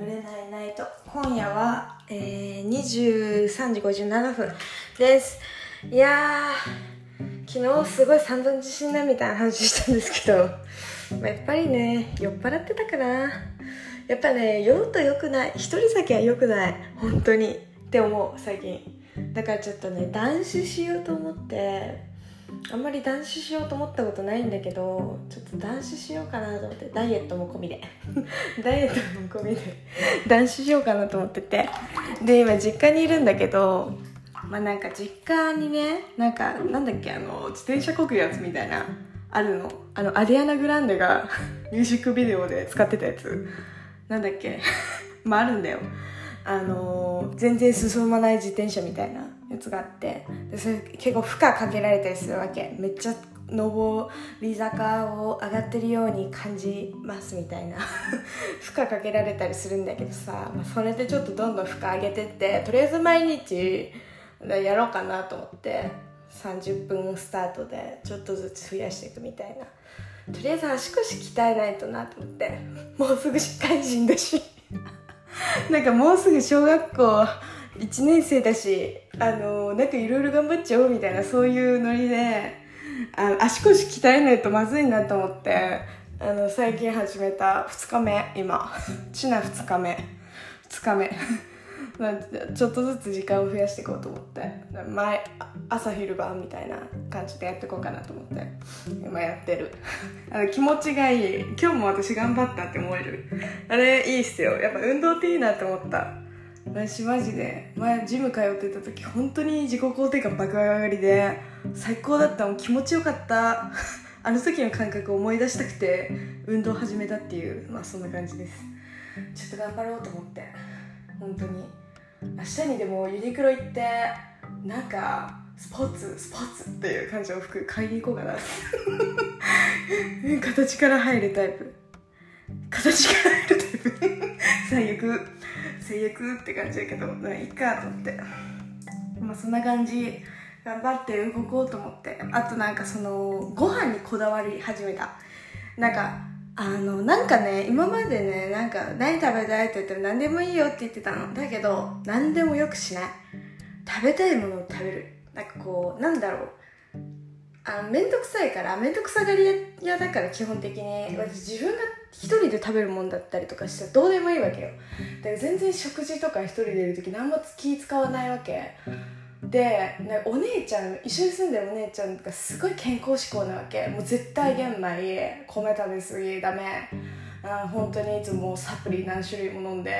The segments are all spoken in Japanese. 眠れないナイト、今夜は、23時57分です。いやー、昨日すごい散々自信だみたいな話したんですけど、やっぱりね、酔っ払ってたかな。やっぱね、酔うと良くない、一人先は良くない、本当にって思う最近。だからちょっとね、断酒しようと思って、あんまり断酒しようと思ったことないんだけど、ちょっと断酒しようかなと思って、ダイエットも込みで断酒しようかなと思ってて、で今実家にいるんだけど、まあなんか実家にね、なんだっけ、自転車こぐやつみたいなあるの、アリアナグランデがミュージックビデオで使ってたやつなんだっけまああるんだよ、全然進まない自転車みたいなやつがあって、でそれ結構負荷かけられたりするわけ。めっちゃ上り坂を上がってるように感じますみたいな負荷かけられたりするんだけどさ、それでちょっとどんどん負荷上げてって、とりあえず毎日やろうかなと思って30分スタートでちょっとずつ増やしていくみたいな。とりあえず足腰鍛えないとなと思って、もうすぐ社会人だしなんかもうすぐ小学校1年生だし、なんかいろいろ頑張っちゃおうみたいな、そういうノリで足腰鍛えないとまずいなと思って、最近始めた2日目、今ちな2日目ちょっとずつ時間を増やしていこうと思って、朝昼晩みたいな感じでやっていこうかなと思って今やってる気持ちがいい。今日も私頑張ったって思える、あれいいっすよ。やっぱ運動っていいなって思った。私マジで前ジム通ってた時、本当に自己肯定感爆上がりで最高だったの、気持ちよかったあの時の感覚を思い出したくて運動始めたっていう、まあそんな感じです。ちょっと頑張ろうと思って、本当に明日にでもユニクロ行って、なんかスポーツっていう感じの服買いに行こうかな形から入るタイプ、最悪って感じだけど、いいかと思って、まあそんな感じ。頑張って動こうと思って、あとなんかそのご飯にこだわり始めた。なんかね、今までね、なんか何食べたいって言ったら何でもいいよって言ってたの。だけど、何でもよくしない。食べたいものを食べる。なんかこう、なんだろう。めんどくさいから、めんどくさがり屋だから基本的に、私自分が一人で食べるもんだったりとかしたらどうでもいいわけよ。だから全然食事とか一人でいるとき何も気使わないわけ。で、お姉ちゃん、一緒に住んでるお姉ちゃんがすごい健康志向なわけ。もう絶対玄米、米食べ過ぎダメ、本当にいつもサプリ何種類も飲んで、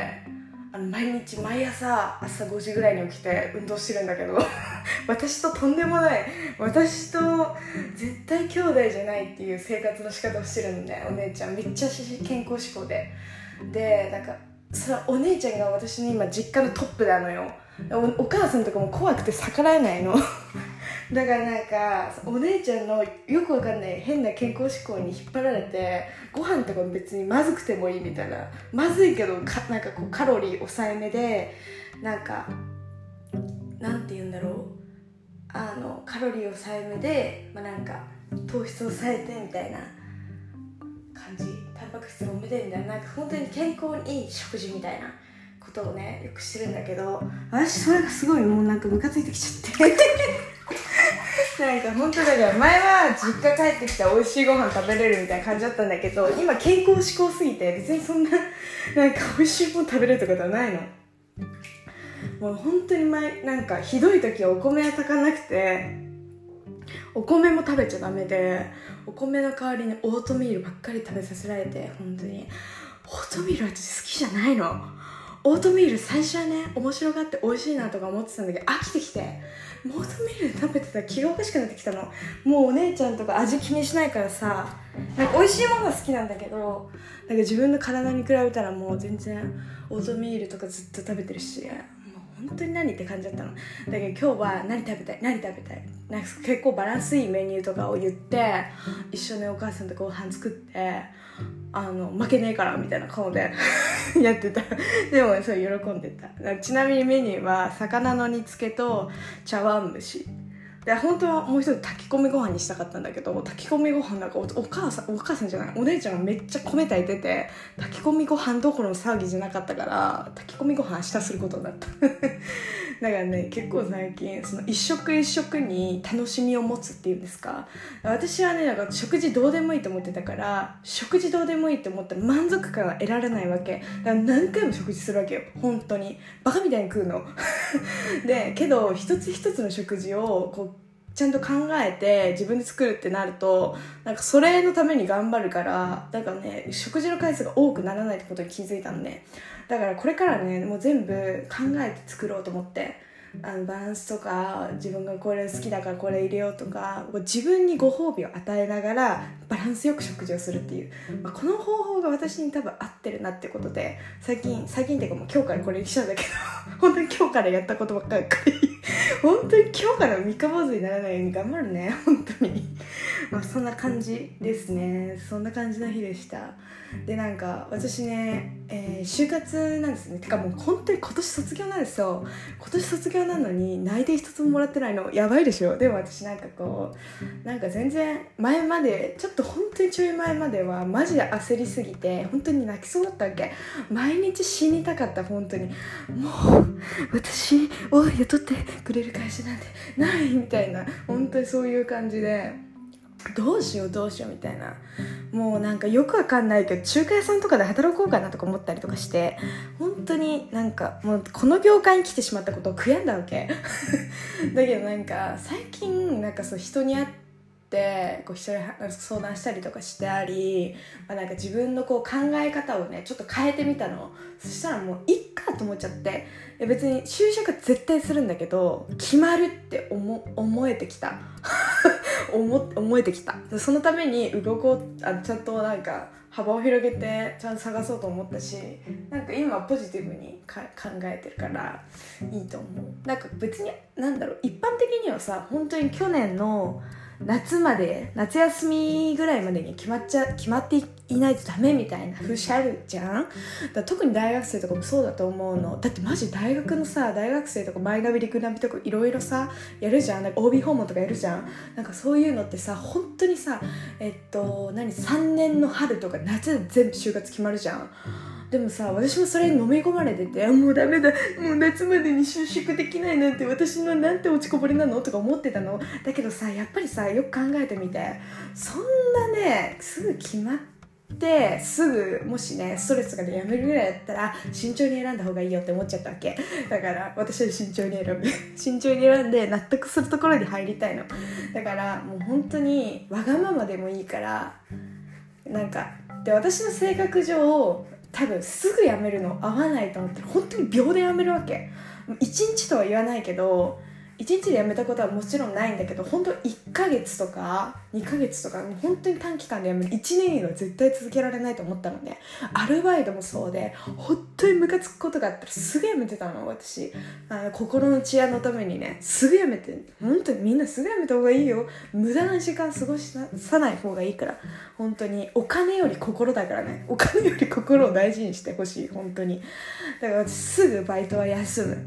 毎朝5時ぐらいに起きて運動してるんだけど私ととんでもない、私と絶対兄弟じゃないっていう生活の仕方をしてるんで、お姉ちゃんめっちゃ健康志向で、なんかそのお姉ちゃんが私に今実家のトップなのよ。お母さんとかも怖くて逆らえないのだからなんかお姉ちゃんのよくわかんない変な健康志向に引っ張られて、ご飯とかも別にまずくてもいいみたいな、まずいけどなんかこうカロリー抑えめで、なんかなんて言うんだろう、カロリー抑えめで、なんか糖質を抑えてみたいな感じ、タンパク質もめでみたいな、なんか本当に健康にいい食事みたいなことをね、よくしてるんだけど、私それがすごいもうなんかムカついてきちゃってなんか本当だよ、前は実家帰ってきたら美味しいご飯食べれるみたいな感じだったんだけど、今健康志向すぎて別にそんななんか美味しいもの食べれるってことはないの。もう本当になんかひどい時はお米が炊かなくて、お米も食べちゃダメで、お米の代わりにオートミールばっかり食べさせられて、本当にオートミール私好きじゃないの。オートミール最初はね、面白がって美味しいなとか思ってたんだけど、飽きてきて、オートミール食べてたら気がおかしくなってきたの。もうお姉ちゃんとか味気にしないからさ、なんか美味しいものが好きなんだけど、なんか自分の体に比べたらもう全然オートミールとかずっと食べてるし、もう本当に何って感じだったの。だけど今日は何食べたい、なんか結構バランスいいメニューとかを言って、一緒にお母さんとご飯作って、負けねえからみたいな顔でやってた。でもそう喜んでた。ちなみにメニューは魚の煮付けと茶碗蒸しで本当はもう一人炊き込みご飯にしたかったんだけど、炊き込みご飯なんか お母さんじゃないお姉ちゃんがめっちゃ米炊いてて、炊き込みご飯どころの騒ぎじゃなかったから、炊き込みご飯明日することになっただからね、結構最近その一食一食に楽しみを持つっていうんですか、私はねなんか食事どうでもいいと思ってたから、食事どうでもいいと思ったら満足感が得られないわけだから、何回も食事するわけよ、本当にバカみたいに食うのでけど一つ一つの食事をこうちゃんと考えて自分で作るってなると、なんかそれのために頑張るから、だからね食事の回数が多くならないってことに気づいたのね。だからこれからねもう全部考えて作ろうと思って、バランスとか自分がこれ好きだからこれ入れようとか、自分にご褒美を与えながらバランスよく食事をするっていう、まあ、この方法が私に多分合ってるなってことで、最近っていうかもう今日からこれにしたんだけど本当に今日からやったことばっかり本当に今日から三日坊主にならないように頑張るね本当にまあそんな感じですね、そんな感じの日でした。でなんか私ね、就活なんですね、てかもう本当に今年卒業なんですよ。今年卒業なのに内定一つももらってないのやばいでしょ。でも私なんかこうなんか全然前までちょっと本当にちょい前まではマジで焦りすぎて本当に泣きそうだったわけ。毎日死にたかった、本当にもう私を雇ってくれる会社なんてないみたいな、本当にそういう感じでどうしようみたいな、もうなんかよくわかんないけど中華屋さんとかで働こうかなとか思ったりとかして、本当になんかもうこの業界に来てしまったことを悔やんだわけだけどなんか最近なんかそう人に会ってこう人に相談したりとかしてあり、まあ、なんか自分のこう考え方をねちょっと変えてみたの。そしたらもういっかと思っちゃって、別に就職は絶対するんだけど決まるって思えてきた思えてきた。そのために動こう、ちゃんとなんか幅を広げてちゃんと探そうと思ったし、なんか今ポジティブに考えてるからいいと思う。なんか別になんだろう、一般的にはさ本当に去年の夏休みぐらいまでに決まっていないとダメみたいな風習あるじゃん。だ特に大学生とかもそうだと思うの。だってマジ大学のさ、大学生とかマイナビリクナビとかいろいろさやるじゃん、なんか OB 訪問とかやるじゃん。なんかそういうのってさ本当にさ3年の春とか夏で全部就活決まるじゃん。でもさ私もそれに飲み込まれてて、もうダメだ、もう夏までに就職できないなんて私のなんて落ちこぼれなのとか思ってたの。だけどさやっぱりさよく考えてみて、そんなねすぐ決まってすぐもしねストレスとかでやめるぐらいだったら慎重に選んだ方がいいよって思っちゃったわけ。だから私は慎重に選んで納得するところに入りたいの。だからもう本当にわがままでもいいから、なんかで私の性格上多分すぐ辞めるの合わないと思ったら本当に秒で辞めるわけ。一日とは言わないけど一日で辞めたことはもちろんないんだけど、本当1ヶ月とか2ヶ月とか本当に短期間で辞める、1年以上絶対続けられないと思ったので、アルバイトもそうで本当にムカつくことがあったらすぐ辞めてたの私。心の治安のためにねすぐ辞めて、本当にみんなすぐ辞めた方がいいよ、無駄な時間過ごさない方がいいから。本当にお金より心だからね、お金より心を大事にしてほしい本当に。だからすぐバイトは休む、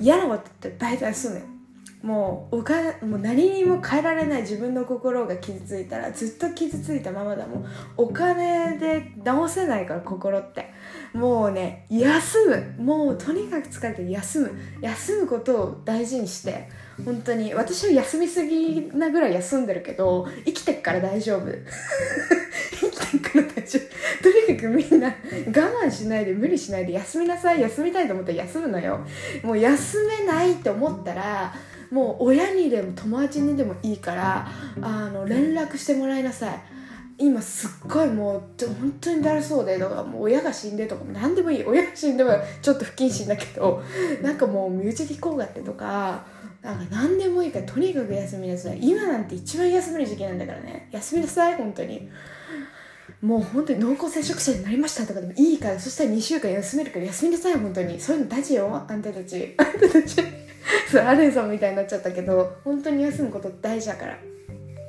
嫌なこと言ってバイト休む、もう何にも変えられない自分の心が傷ついたらずっと傷ついたままだもん。お金で直せないから心って、もうね休む、もうとにかく疲れて休むことを大事にして。本当に私は休みすぎなぐらい休んでるけど生きてっから大丈夫とにかくみんな我慢しないで無理しないで休みなさい。休みたいと思ったら休むのよ。もう休めないと思ったらもう親にでも友達にでもいいから連絡してもらいなさい。今すっごいもう本当にだるそうでとか、もう親が死んでとか何でもいい。親が死んでもちょっと不謹慎だけど、なんかもう身内で行こうがってとか、なんか何でもいいからとにかく休みなさい。今なんて一番休める時期なんだからね、休みなさい本当に。もう本当に濃厚接触者になりましたとかでもいいから、そしたら2週間休めるから休みなさい本当に。そういうの大事よ、あんたたちアレンさんみたいになっちゃったけど本当に休むこと大事だから、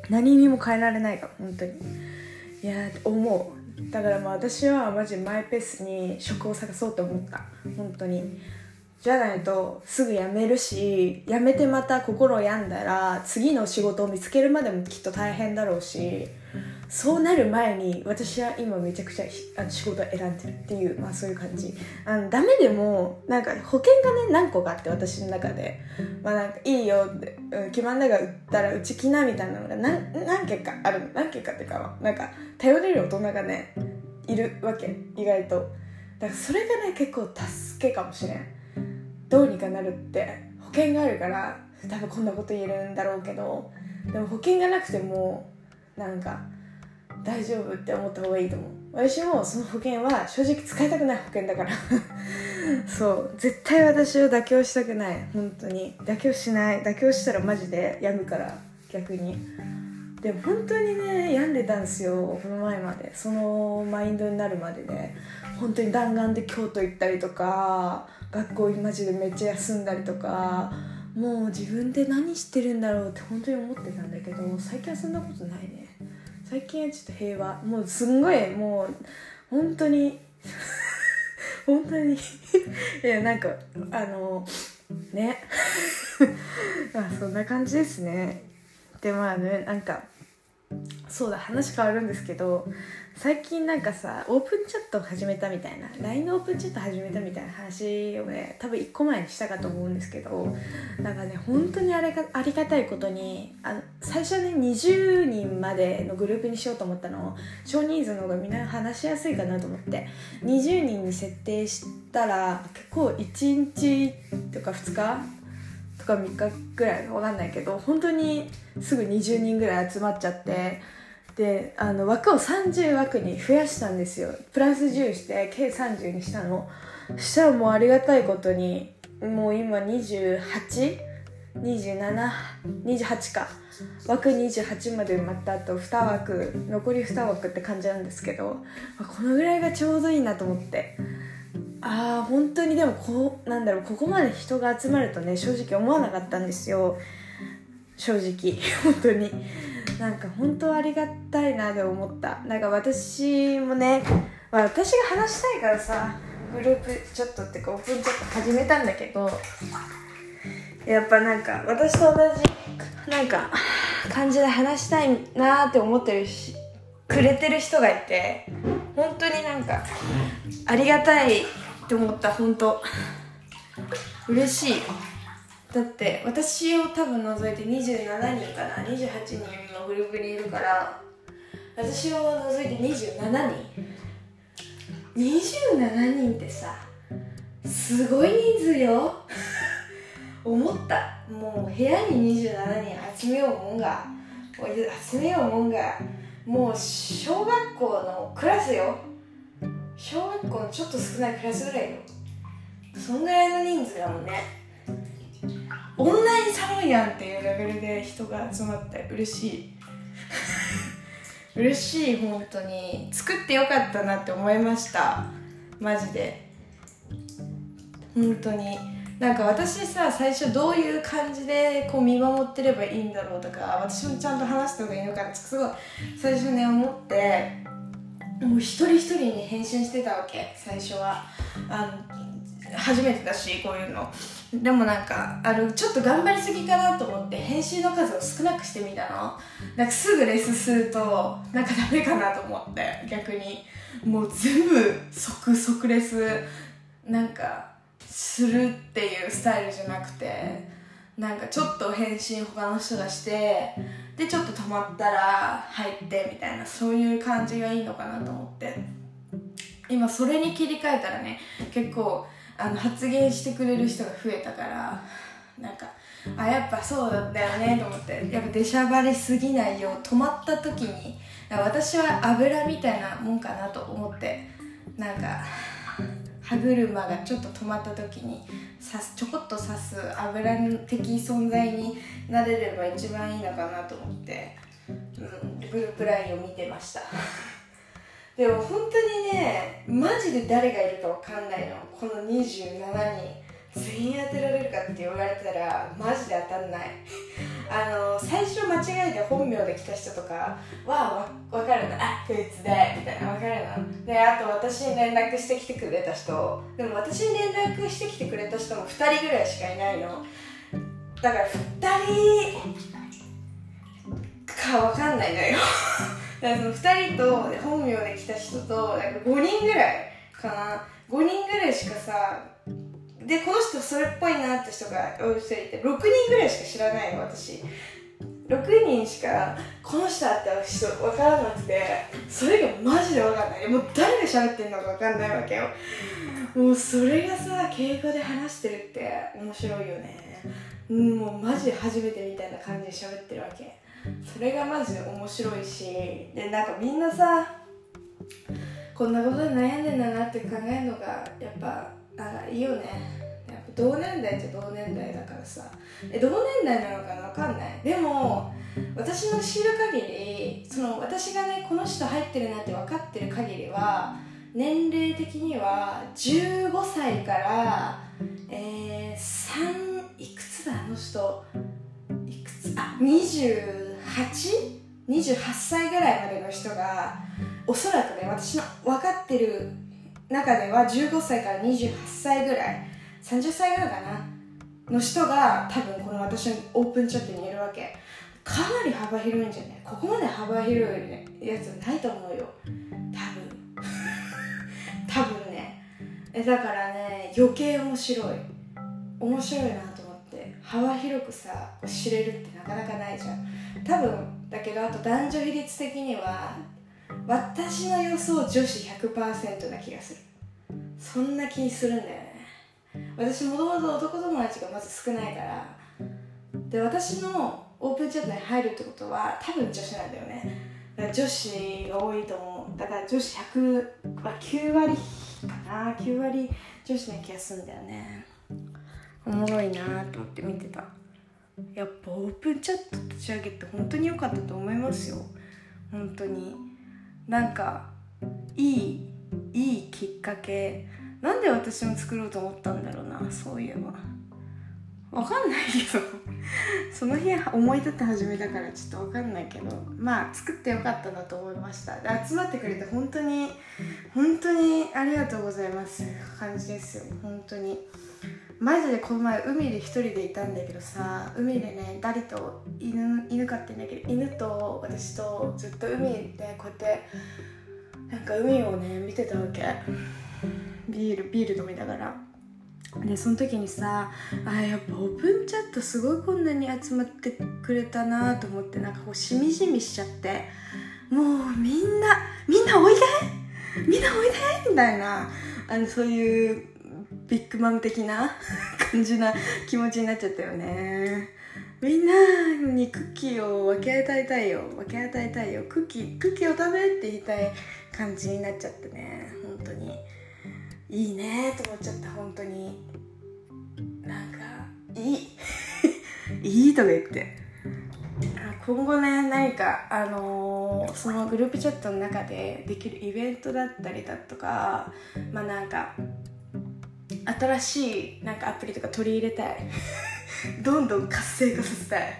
何にも変えられないから本当に。いや思う。だからまあ私はマジマイペースに職を探そうと思った本当に。じゃないとすぐ辞めるし、辞めてまた心病んだら次の仕事を見つけるまでもきっと大変だろうし、そうなる前に私は今めちゃくちゃ仕事を選んでるっていう、まあ、そういう感じ。ダメでもなんか保険がね何個かあって、私の中で、まあ、なんかいいよって決まんないが売ったらうち来なみたいなのが 何件かあるの。何件かっていうか、なんか頼れる大人がねいるわけ、意外と。だからそれがね結構助けかもしれん。どうにかなるって、保険があるから多分こんなこと言えるんだろうけど、でも保険がなくてもなんか大丈夫って思った方がいいと思う。私もその保険は正直使いたくない保険だからそう絶対私を妥協したくない。本当に妥協しない。妥協したらマジで病むから。逆にでも本当にね病んでたんですよ、この前まで。そのマインドになるまでね、本当に弾丸で京都行ったりとか、学校マジでめっちゃ休んだりとか、もう自分で何してるんだろうって本当に思ってたんだけど、最近はそんなことないね。最近はちょっと平和、もうすんごい、もう本当に本当にいや、なんかねまあそんな感じですね。でまあね、なんかそうだ、話変わるんですけど、最近なんかさ、オープンチャットを始めたみたいな、 LINE のオープンチャット始めたみたいな話をね、多分1個前にしたかと思うんですけど、なんかね本当にあれがありがたいことに、最初ね20人までのグループにしようと思ったのを、少人数の方がみんな話しやすいかなと思って20人に設定したら、結構1日とか2日とか3日ぐらい、分かんないけど、本当にすぐ20人ぐらい集まっちゃって、で枠を30枠に増やしたんですよ。プラス10して計30にしたの。したらもうありがたいことに、もう今 28か、枠28まで埋まった、あと2枠残り2枠って感じなんですけど、このぐらいがちょうどいいなと思って。ああ本当に、でもなんだろう、ここまで人が集まるとね正直思わなかったんですよ、正直本当になんか本当ありがたいなと思った。なんか私もね、まあ、私が話したいからさ、グループチャットっていうかオープンチャット始めたんだけど、やっぱなんか私と同じなんか感じで話したいなって思ってるしくれてる人がいて、本当になんかありがたいって思った。本当嬉しい。だって私を多分除いて27人かな、28人のグループにいるから、私を除いて27人ってさ、すごい人数よ思った。もう部屋に27人集めようもんがもう小学校のクラスよ、小学校のちょっと少ないクラスぐらいよ、そんぐらいの人数だもんね。オンラインサロンやんっていうレベルで人が集まって嬉しい嬉しい。本当に作ってよかったなって思いました、マジで。本当になんか私さ、最初どういう感じでこう見守ってればいいんだろうとか、私もちゃんと話した方がいいのかなってすごい最初ね思って、もう一人一人に返信してたわけ、最初は。初めてだしこういうの。でもなんかちょっと頑張りすぎかなと思って返信の数を少なくしてみたの。なんかすぐレスするとなんかダメかなと思って、逆にもう全部即レスなんかするっていうスタイルじゃなくて、なんかちょっと返信他の人がして、でちょっと止まったら入ってみたいな、そういう感じがいいのかなと思って、今それに切り替えたらね、結構発言してくれる人が増えたから、なんかやっぱそうだったよねと思って、やっぱ出しゃばりすぎないよう、止まった時に、私は油みたいなもんかなと思って、なんか歯車がちょっと止まった時にちょこっと刺す油的存在になれれば一番いいのかなと思って、グループLINEを見てましたでも本当にね、マジで誰がいるか分かんないの。この27人全員当てられるかって言われたらマジで当たんない最初間違えて本名で来た人とかは分かるんだ、あ、こいつでみたいな、分かるので、あと私に連絡してきてくれた人、でも私に連絡してきてくれた人も2人ぐらいしかいないのだから、2人か分かんないのよだからその2人と本名で来た人となんか5人ぐらいかな、5人ぐらいしかさ、でこの人それっぽいなって人がお一人いて、6人ぐらいしか知らないの私。6人しかこの人だったら人分からなくて、それがマジで分かんない、もう誰が喋ってるのか分かんないわけよ。もうそれがさ、敬語で話してるって面白いよね。もうマジで初めてみたいな感じで喋ってるわけ。それがマジで面白いし、でなんかみんなさ、こんなことで悩んでんだなって考えるのがやっぱいいよね。やっぱ同年代って同年代だからさ、同年代なのかな、分かんない。でも私の知る限り、その私がねこの人入ってるなって分かってる限りは、年齢的には15歳から、いくつだあの人、いくつ、あ 28歳ぐらいまでの人がおそらくね、私の分かってる中では15歳から28歳ぐらい、30歳ぐらいかなの人が多分この私のオープンチャットにいるわけ。かなり幅広いんじゃない？ここまで幅広いやつないと思うよ多分ね。だからね、余計面白いなと思って、幅広くさ知れるってなかなかないじゃん多分。だけどあと男女比率的には私の予想女子 100% な気がする。そんな気するんだよね。私もともと男友達がまず少ないから、で私のオープンチャットに入るってことは多分女子なんだよね。だから女子が多いと思う。だから女子100は9割かな、9割女子な気がするんだよね。おもろいなと思って見てた。やっぱオープンチャット立ち上げて本当に良かったと思いますよ。本当になんかいいきっかけ、なんで私も作ろうと思ったんだろうな、そういえば分かんないけどその日思い立って始めたからちょっと分かんないけど、まあ作ってよかったなと思いました。集まってくれて本当に本当にありがとうございます感じですよ。本当にマジでこの前海で一人でいたんだけどさ、海でねダリと犬飼ってんだけど、犬と私とずっと海でこうやってなんか海をね見てたわけ。ビール飲みながらで、その時にさ、やっぱオープンチャットすごいこんなに集まってくれたなと思って、なんかこうしみじみしちゃって、もうみんなおいでみんなおいでみたいな、そういうビッグマム的な感じな気持ちになっちゃったよね。みんなにクッキーを分け与えたいよ、クッキーを食べって言いたい感じになっちゃってね。本当にいいねと思っちゃった。本当になんかいいとか言って、今後ね何かそのグループチャットの中でできるイベントだったりだとか、まあなんか新しいなんかアプリとか取り入れたいどんどん活性化させたい。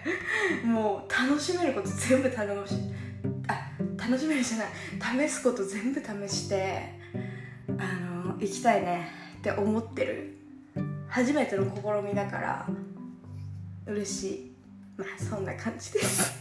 もう楽しめること全部楽しめるじゃない、試すこと全部試して行きたいねって思ってる。初めての試みだから嬉しい。まあそんな感じです